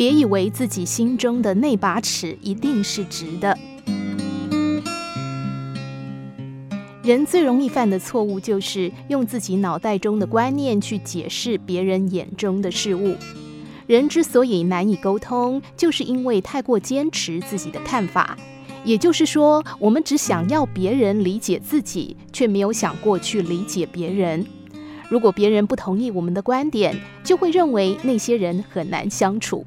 别以为自己心中的那把尺一定是直的。人最容易犯的错误就是用自己脑袋中的观念去解释别人眼中的事物。人之所以难以沟通，就是因为太过坚持自己的看法。也就是说，我们只想要别人理解自己，却没有想过去理解别人。如果别人不同意我们的观点，就会认为那些人很难相处。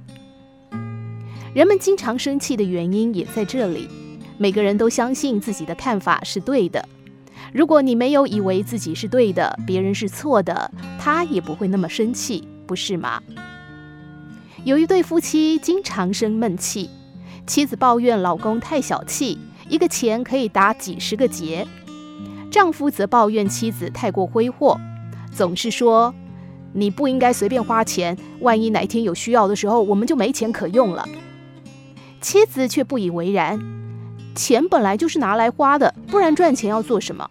人们经常生气的原因也在这里。每个人都相信自己的看法是对的。如果你没有以为自己是对的，别人是错的，他也不会那么生气，不是吗？有一对夫妻经常生闷气，妻子抱怨老公太小气，一个钱可以打几10个结；丈夫则抱怨妻子太过挥霍，总是说你不应该随便花钱，万一哪天有需要的时候我们就没钱可用了。妻子却不以为然，钱本来就是拿来花的，不然赚钱要做什么？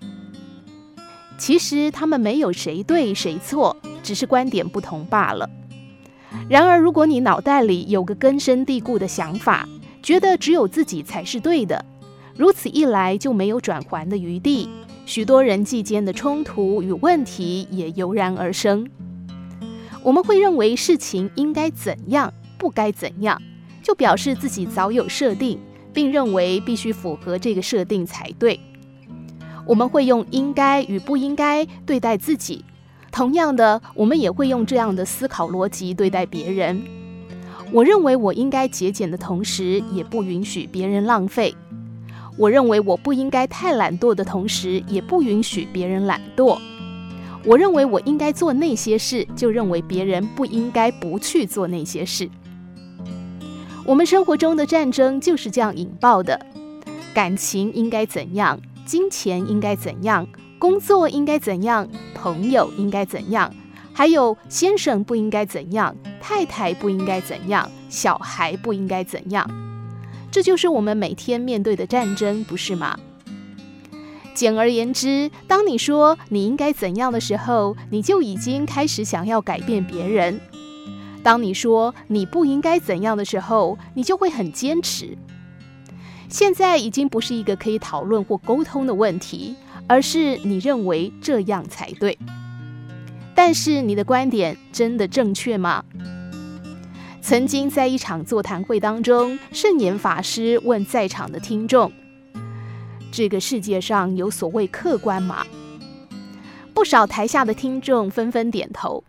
其实他们没有谁对谁错，只是观点不同罢了。然而，如果你脑袋里有个根深蒂固的想法，觉得只有自己才是对的，如此一来就没有转圜的余地，许多人际间的冲突与问题也油然而生。我们会认为事情应该怎样，不该怎样，就表示自己早有设定，并认为必须符合这个设定才对。我们会用应该与不应该对待自己，同样的，我们也会用这样的思考逻辑对待别人。我认为我应该节俭的同时，也不允许别人浪费。我认为我不应该太懒惰的同时，也不允许别人懒惰。我认为我应该做那些事，就认为别人不应该不去做那些事。我们生活中的战争就是这样引爆的。感情应该怎样，金钱应该怎样，工作应该怎样，朋友应该怎样，还有先生不应该怎样，太太不应该怎样，小孩不应该怎样。这就是我们每天面对的战争，不是吗？简而言之，当你说你应该怎样的时候，你就已经开始想要改变别人。当你说你不应该怎样的时候，你就会很坚持。现在已经不是一个可以讨论或沟通的问题，而是你认为这样才对。但是你的观点真的正确吗？曾经在一场座谈会当中，圣严法师问在场的听众，这个世界上有所谓客观吗？不少台下的听众纷纷点头。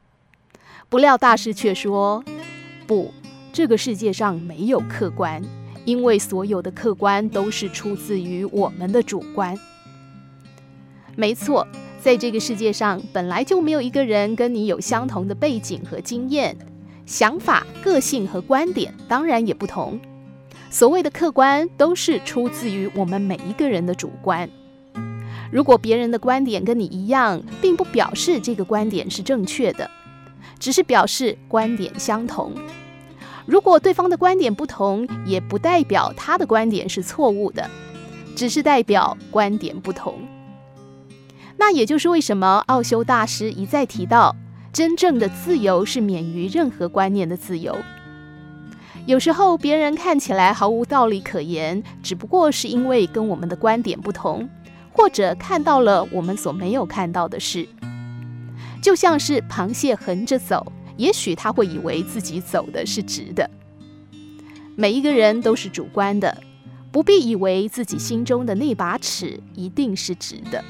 不料大师却说，不，这个世界上没有客观，因为所有的客观都是出自于我们的主观。没错，在这个世界上本来就没有一个人跟你有相同的背景和经验，想法、个性和观点当然也不同。所谓的客观都是出自于我们每一个人的主观。如果别人的观点跟你一样，并不表示这个观点是正确的，只是表示观点相同。如果对方的观点不同，也不代表他的观点是错误的，只是代表观点不同。那也就是为什么奥修大师一再提到，真正的自由是免于任何观念的自由。有时候别人看起来毫无道理可言，只不过是因为跟我们的观点不同，或者看到了我们所没有看到的事。就像是螃蟹横着走，也许他会以为自己走的是直的。每一个人都是主观的，不必以为自己心中的那把尺一定是直的。